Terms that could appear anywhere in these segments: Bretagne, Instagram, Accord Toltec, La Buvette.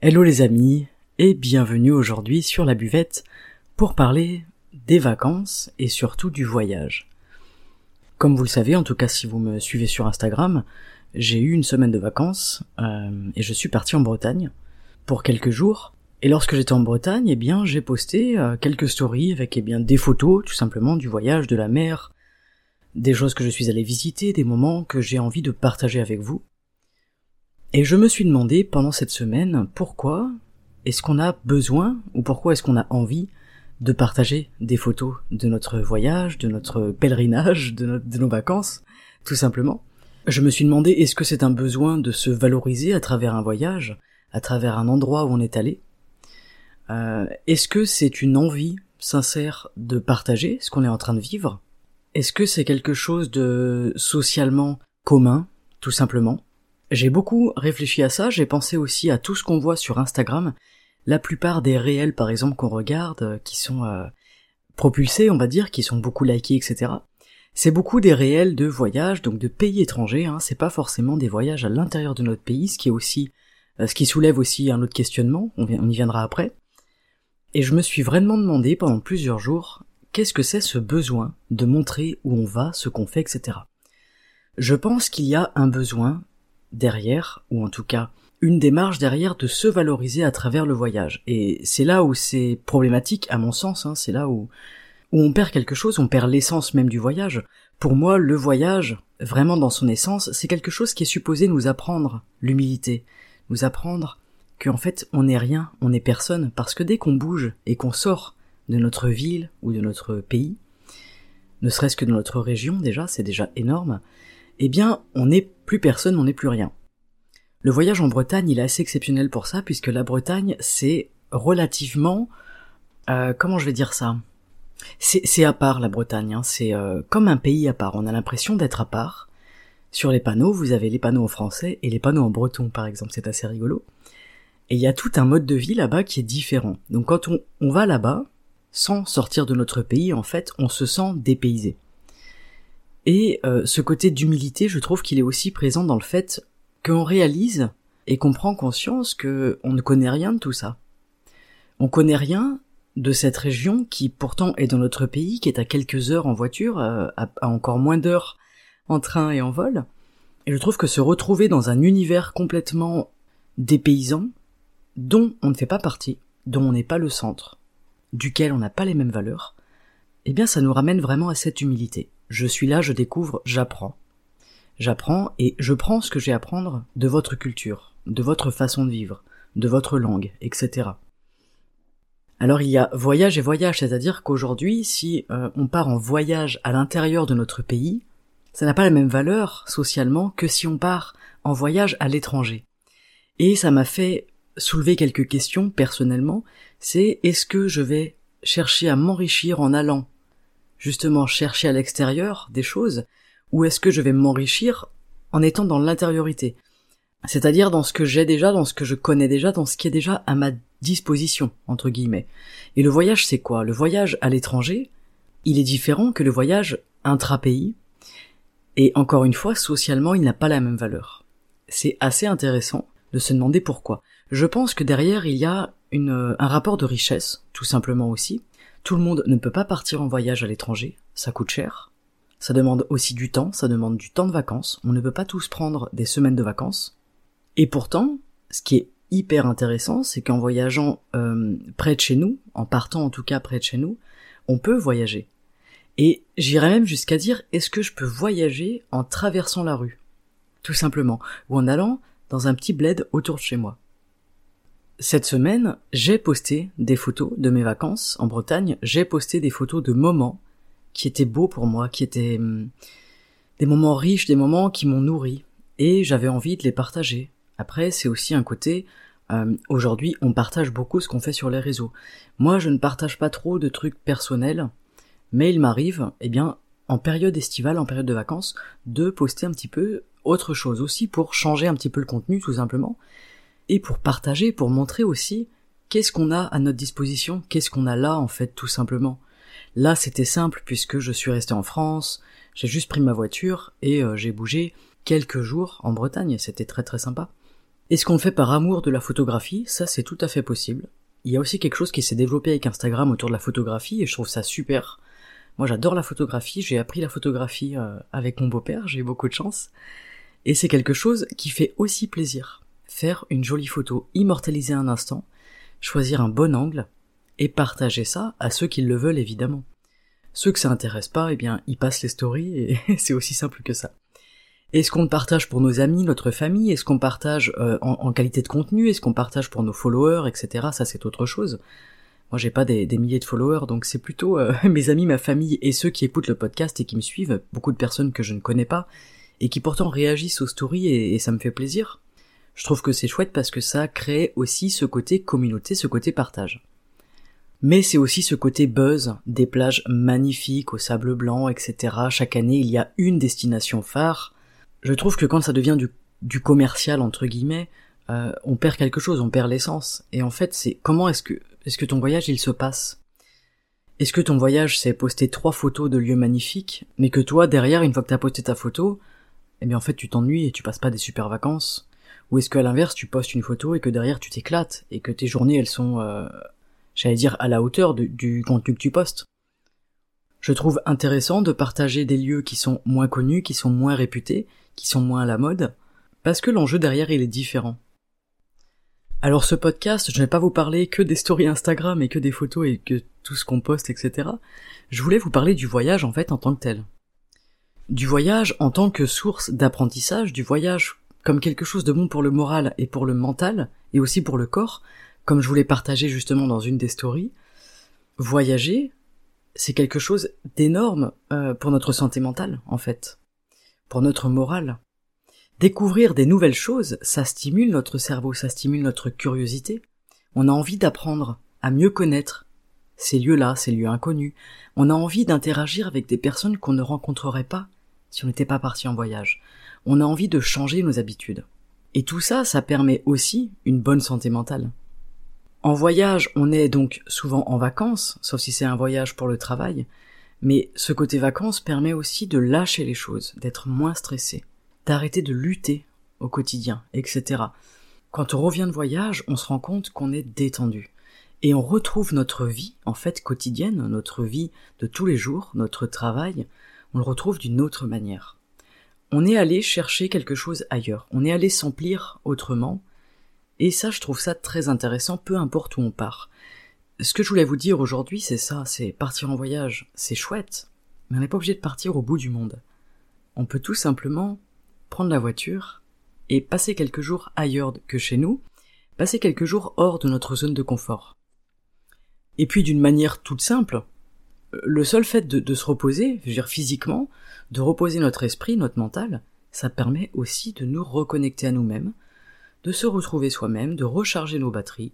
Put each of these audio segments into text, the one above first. Hello les amis et bienvenue aujourd'hui sur La Buvette pour parler des vacances et surtout du voyage. Comme vous le savez, en tout cas si vous me suivez sur Instagram, j'ai eu une semaine de vacances et je suis parti en Bretagne pour quelques jours. Et lorsque j'étais en Bretagne, j'ai posté quelques stories avec des photos tout simplement du voyage, de la mer, des choses que je suis allé visiter, des moments que j'ai envie de partager avec vous. Et je me suis demandé pendant cette semaine pourquoi est-ce qu'on a besoin ou pourquoi est-ce qu'on a envie de partager des photos de notre voyage, de notre pèlerinage, de nos vacances, tout simplement. Je me suis demandé est-ce que c'est un besoin de se valoriser à travers un voyage, à travers un endroit où on est allé. Est-ce que c'est une envie sincère de partager ce qu'on est en train de vivre? Est-ce que c'est quelque chose de socialement commun, tout simplement? J'ai beaucoup réfléchi à ça, j'ai pensé aussi à tout ce qu'on voit sur Instagram. La plupart des réels, par exemple, qu'on regarde, qui sont propulsés, on va dire, qui sont beaucoup likés, etc. C'est beaucoup des réels de voyages, donc de pays étrangers, hein, c'est pas forcément des voyages à l'intérieur de notre pays, ce qui soulève aussi un autre questionnement, on y viendra après. Et je me suis vraiment demandé pendant plusieurs jours, qu'est-ce que c'est ce besoin de montrer où on va, ce qu'on fait, etc. Je pense qu'il y a un besoin derrière, ou en tout cas une démarche derrière de se valoriser à travers le voyage. Et c'est là où c'est problématique, à mon sens, hein, c'est là où on perd quelque chose, on perd l'essence même du voyage. Pour moi, le voyage, vraiment dans son essence, c'est quelque chose qui est supposé nous apprendre l'humilité, nous apprendre qu'en fait on n'est rien, on n'est personne, parce que dès qu'on bouge et qu'on sort de notre ville ou de notre pays, ne serait-ce que de notre région déjà, c'est déjà énorme, on n'est plus personne, on n'est plus rien. Le voyage en Bretagne, il est assez exceptionnel pour ça, puisque la Bretagne, c'est relativement... C'est à part la Bretagne, hein, c'est comme un pays à part, on a l'impression d'être à part. Sur les panneaux, vous avez les panneaux en français et les panneaux en breton, par exemple, c'est assez rigolo. Et il y a tout un mode de vie là-bas qui est différent. Donc quand on va là-bas, sans sortir de notre pays, en fait, on se sent dépaysé. Et ce côté d'humilité, je trouve qu'il est aussi présent dans le fait qu'on réalise et qu'on prend conscience que on ne connaît rien de tout ça. On connaît rien de cette région qui pourtant est dans notre pays, qui est à quelques heures en voiture, à encore moins d'heures en train et en vol, et je trouve que se retrouver dans un univers complètement dépaysant, dont on ne fait pas partie, dont on n'est pas le centre, duquel on n'a pas les mêmes valeurs, ça nous ramène vraiment à cette humilité. Je suis là, je découvre, j'apprends. J'apprends et je prends ce que j'ai à apprendre de votre culture, de votre façon de vivre, de votre langue, etc. Alors il y a voyage et voyage, c'est-à-dire qu'aujourd'hui, si on part en voyage à l'intérieur de notre pays, ça n'a pas la même valeur socialement que si on part en voyage à l'étranger. Et ça m'a fait soulever quelques questions personnellement, c'est est-ce que je vais chercher à m'enrichir en allant justement chercher à l'extérieur des choses, ou est-ce que je vais m'enrichir en étant dans l'intériorité, c'est-à-dire dans ce que j'ai déjà, dans ce que je connais déjà, dans ce qui est déjà à ma disposition, entre guillemets. Et le voyage c'est quoi? Le voyage à l'étranger, il est différent que le voyage intra-pays, et encore une fois, socialement, il n'a pas la même valeur. C'est assez intéressant de se demander pourquoi. Je pense que derrière, il y a un rapport de richesse, tout simplement aussi. Tout le monde ne peut pas partir en voyage à l'étranger, ça coûte cher. Ça demande aussi du temps, ça demande du temps de vacances. On ne peut pas tous prendre des semaines de vacances. Et pourtant, ce qui est hyper intéressant, c'est qu'en voyageant près de chez nous, en partant en tout cas près de chez nous, on peut voyager. Et j'irais même jusqu'à dire, est-ce que je peux voyager en traversant la rue, tout simplement, ou en allant dans un petit bled autour de chez moi. Cette semaine, j'ai posté des photos de mes vacances en Bretagne, j'ai posté des photos de moments qui étaient beaux pour moi, qui étaient des moments riches, des moments qui m'ont nourri, et j'avais envie de les partager. Après, c'est aussi un côté... aujourd'hui, on partage beaucoup ce qu'on fait sur les réseaux. Moi, je ne partage pas trop de trucs personnels, mais il m'arrive, en période estivale, en période de vacances, de poster un petit peu autre chose aussi, pour changer un petit peu le contenu, tout simplement, et pour partager, pour montrer aussi qu'est-ce qu'on a à notre disposition, qu'est-ce qu'on a là, en fait, tout simplement. Là, c'était simple, puisque je suis resté en France, j'ai juste pris ma voiture, et j'ai bougé quelques jours en Bretagne, c'était très très sympa. Est-ce qu'on le fait par amour de la photographie ? Ça, c'est tout à fait possible. Il y a aussi quelque chose qui s'est développé avec Instagram autour de la photographie, et je trouve ça super. Moi, j'adore la photographie, j'ai appris la photographie avec mon beau-père, j'ai eu beaucoup de chance. Et c'est quelque chose qui fait aussi plaisir. Faire une jolie photo, immortaliser un instant, choisir un bon angle, et partager ça à ceux qui le veulent, évidemment. Ceux que ça intéresse pas, ils passent les stories, et c'est aussi simple que ça. Est-ce qu'on le partage pour nos amis, notre famille ? Est-ce qu'on partage en qualité de contenu ? Est-ce qu'on partage pour nos followers, etc. Ça, c'est autre chose. Moi, j'ai pas des milliers de followers, donc c'est plutôt mes amis, ma famille et ceux qui écoutent le podcast et qui me suivent, beaucoup de personnes que je ne connais pas, et qui pourtant réagissent aux stories, et ça me fait plaisir. Je trouve que c'est chouette parce que ça crée aussi ce côté communauté, ce côté partage. Mais c'est aussi ce côté buzz, des plages magnifiques, au sable blanc, etc. Chaque année, il y a une destination phare. Je trouve que quand ça devient du commercial, entre guillemets, on perd quelque chose, on perd l'essence. Et en fait, c'est comment est-ce que ton voyage, il se passe ? Est-ce que ton voyage, c'est poster 3 photos de lieux magnifiques, mais que toi, derrière, une fois que t'as posté ta photo, en fait, tu t'ennuies et tu passes pas des super vacances ? Ou est-ce qu'à l'inverse, tu postes une photo et que derrière, tu t'éclates, et que tes journées, elles sont, à la hauteur du contenu que tu postes ? Je trouve intéressant de partager des lieux qui sont moins connus, qui sont moins réputés, qui sont moins à la mode, parce que l'enjeu derrière il est différent. Alors ce podcast, je ne vais pas vous parler que des stories Instagram et que des photos et que tout ce qu'on poste, etc. Je voulais vous parler du voyage en fait en tant que tel. Du voyage en tant que source d'apprentissage, du voyage comme quelque chose de bon pour le moral et pour le mental, et aussi pour le corps, comme je voulais partager justement dans une des stories. Voyager, c'est quelque chose d'énorme pour notre santé mentale, en fait. Pour notre morale. Découvrir des nouvelles choses, ça stimule notre cerveau, ça stimule notre curiosité. On a envie d'apprendre à mieux connaître ces lieux-là, ces lieux inconnus. On a envie d'interagir avec des personnes qu'on ne rencontrerait pas si on n'était pas parti en voyage. On a envie de changer nos habitudes. Et tout ça, ça permet aussi une bonne santé mentale. En voyage, on est donc souvent en vacances, sauf si c'est un voyage pour le travail. Mais ce côté vacances permet aussi de lâcher les choses, d'être moins stressé, d'arrêter de lutter au quotidien, etc. Quand on revient de voyage, on se rend compte qu'on est détendu. Et on retrouve notre vie, en fait, quotidienne, notre vie de tous les jours, notre travail, on le retrouve d'une autre manière. On est allé chercher quelque chose ailleurs, on est allé s'emplir autrement, et ça, je trouve ça très intéressant, peu importe où on part. Ce que je voulais vous dire aujourd'hui, c'est ça, c'est partir en voyage, c'est chouette, mais on n'est pas obligé de partir au bout du monde. On peut tout simplement prendre la voiture et passer quelques jours ailleurs que chez nous, passer quelques jours hors de notre zone de confort. Et puis d'une manière toute simple, le seul fait de se reposer, je veux dire physiquement, de reposer notre esprit, notre mental, ça permet aussi de nous reconnecter à nous-mêmes, de se retrouver soi-même, de recharger nos batteries,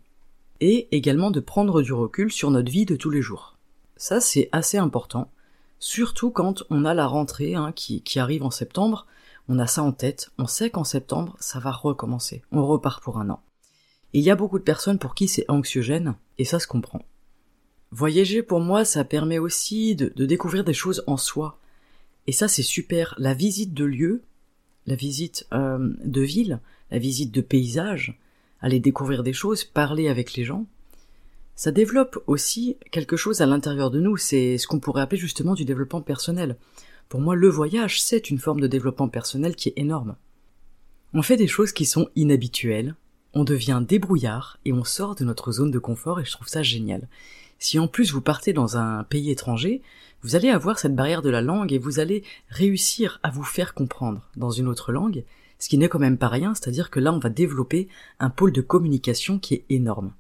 et également de prendre du recul sur notre vie de tous les jours. Ça, c'est assez important, surtout quand on a la rentrée qui arrive en septembre, on a ça en tête, on sait qu'en septembre, ça va recommencer, on repart pour un an. Et il y a beaucoup de personnes pour qui c'est anxiogène, et ça se comprend. Voyager, pour moi, ça permet aussi de découvrir des choses en soi, et ça, c'est super. La visite de lieux, la visite de villes, la visite de paysages, aller découvrir des choses, parler avec les gens, ça développe aussi quelque chose à l'intérieur de nous, c'est ce qu'on pourrait appeler justement du développement personnel. Pour moi, le voyage, c'est une forme de développement personnel qui est énorme. On fait des choses qui sont inhabituelles, on devient débrouillard et on sort de notre zone de confort et je trouve ça génial. Si en plus vous partez dans un pays étranger, vous allez avoir cette barrière de la langue et vous allez réussir à vous faire comprendre dans une autre langue, ce qui n'est quand même pas rien, c'est-à-dire que là on va développer un pôle de communication qui est énorme.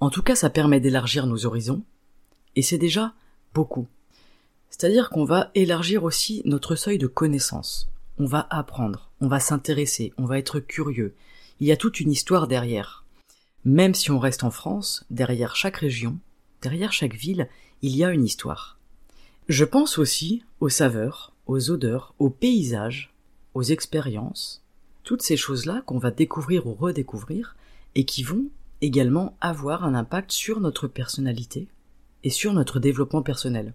En tout cas, ça permet d'élargir nos horizons, et c'est déjà beaucoup. C'est-à-dire qu'on va élargir aussi notre seuil de connaissance. On va apprendre, on va s'intéresser, on va être curieux. Il y a toute une histoire derrière. Même si on reste en France, derrière chaque région, derrière chaque ville, il y a une histoire. Je pense aussi aux saveurs, aux odeurs, aux paysages, aux expériences, toutes ces choses-là qu'on va découvrir ou redécouvrir et qui vont également avoir un impact sur notre personnalité et sur notre développement personnel.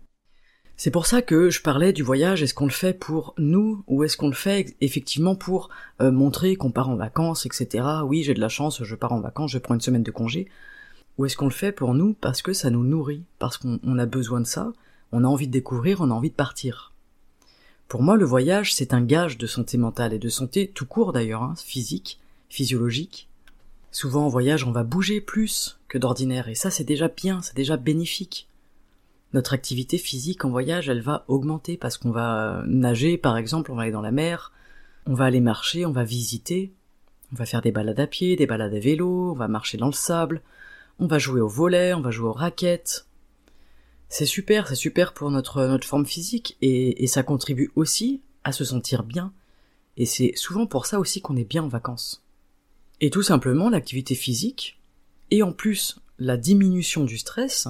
C'est pour ça que je parlais du voyage, est-ce qu'on le fait pour nous ou est-ce qu'on le fait effectivement pour montrer qu'on part en vacances, etc. Oui, j'ai de la chance, je pars en vacances, je prends une semaine de congé. Ou est-ce qu'on le fait pour nous parce que ça nous nourrit, parce qu'on a besoin de ça, on a envie de découvrir, on a envie de partir. Pour moi, le voyage, c'est un gage de santé mentale et de santé tout court d'ailleurs, physique, physiologique. Souvent en voyage, on va bouger plus que d'ordinaire et ça c'est déjà bien, c'est déjà bénéfique. Notre activité physique en voyage, elle va augmenter parce qu'on va nager, par exemple, on va aller dans la mer, on va aller marcher, on va visiter, on va faire des balades à pied, des balades à vélo, on va marcher dans le sable, on va jouer au volley, on va jouer aux raquettes. C'est super pour notre forme physique et ça contribue aussi à se sentir bien. Et c'est souvent pour ça aussi qu'on est bien en vacances. Et tout simplement, l'activité physique et en plus la diminution du stress,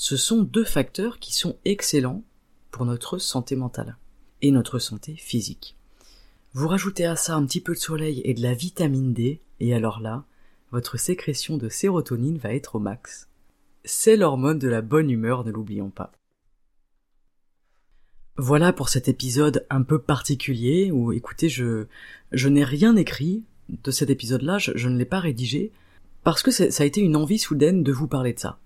ce sont deux facteurs qui sont excellents pour notre santé mentale et notre santé physique. Vous rajoutez à ça un petit peu de soleil et de la vitamine D, et alors là, votre sécrétion de sérotonine va être au max. C'est l'hormone de la bonne humeur, ne l'oublions pas. Voilà pour cet épisode un peu particulier où, écoutez, je n'ai rien écrit de cet épisode-là, je ne l'ai pas rédigé, parce que ça a été une envie soudaine de vous parler de ça.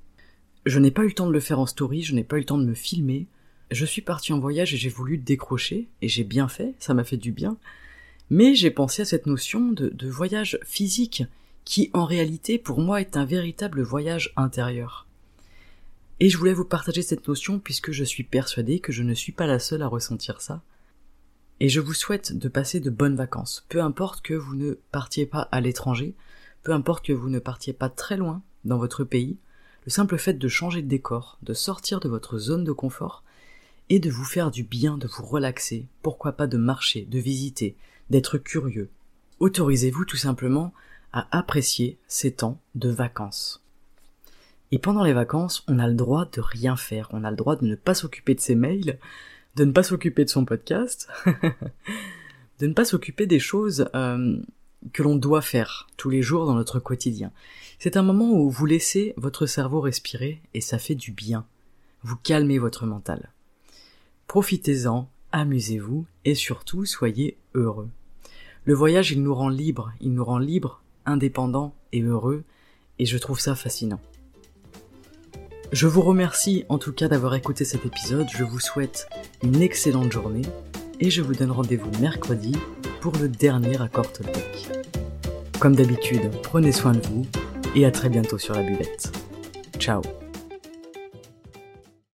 Je n'ai pas eu le temps de le faire en story, je n'ai pas eu le temps de me filmer. Je suis parti en voyage et j'ai voulu décrocher, et j'ai bien fait, ça m'a fait du bien. Mais j'ai pensé à cette notion de voyage physique, qui en réalité pour moi est un véritable voyage intérieur. Et je voulais vous partager cette notion puisque je suis persuadée que je ne suis pas la seule à ressentir ça. Et je vous souhaite de passer de bonnes vacances, peu importe que vous ne partiez pas à l'étranger, peu importe que vous ne partiez pas très loin dans votre pays. Le simple fait de changer de décor, de sortir de votre zone de confort et de vous faire du bien, de vous relaxer, pourquoi pas de marcher, de visiter, d'être curieux. Autorisez-vous tout simplement à apprécier ces temps de vacances. Et pendant les vacances, on a le droit de rien faire, on a le droit de ne pas s'occuper de ses mails, de ne pas s'occuper de son podcast, de ne pas s'occuper des choses que l'on doit faire tous les jours dans notre quotidien. C'est un moment où vous laissez votre cerveau respirer et ça fait du bien. Vous calmez votre mental. Profitez-en, amusez-vous et surtout soyez heureux. Le voyage, il nous rend libres, indépendants et heureux et je trouve ça fascinant. Je vous remercie en tout cas d'avoir écouté cet épisode, je vous souhaite une excellente journée et je vous donne rendez-vous mercredi pour le dernier Accord Toltec. Comme d'habitude, prenez soin de vous et à très bientôt sur La Buvette. Ciao.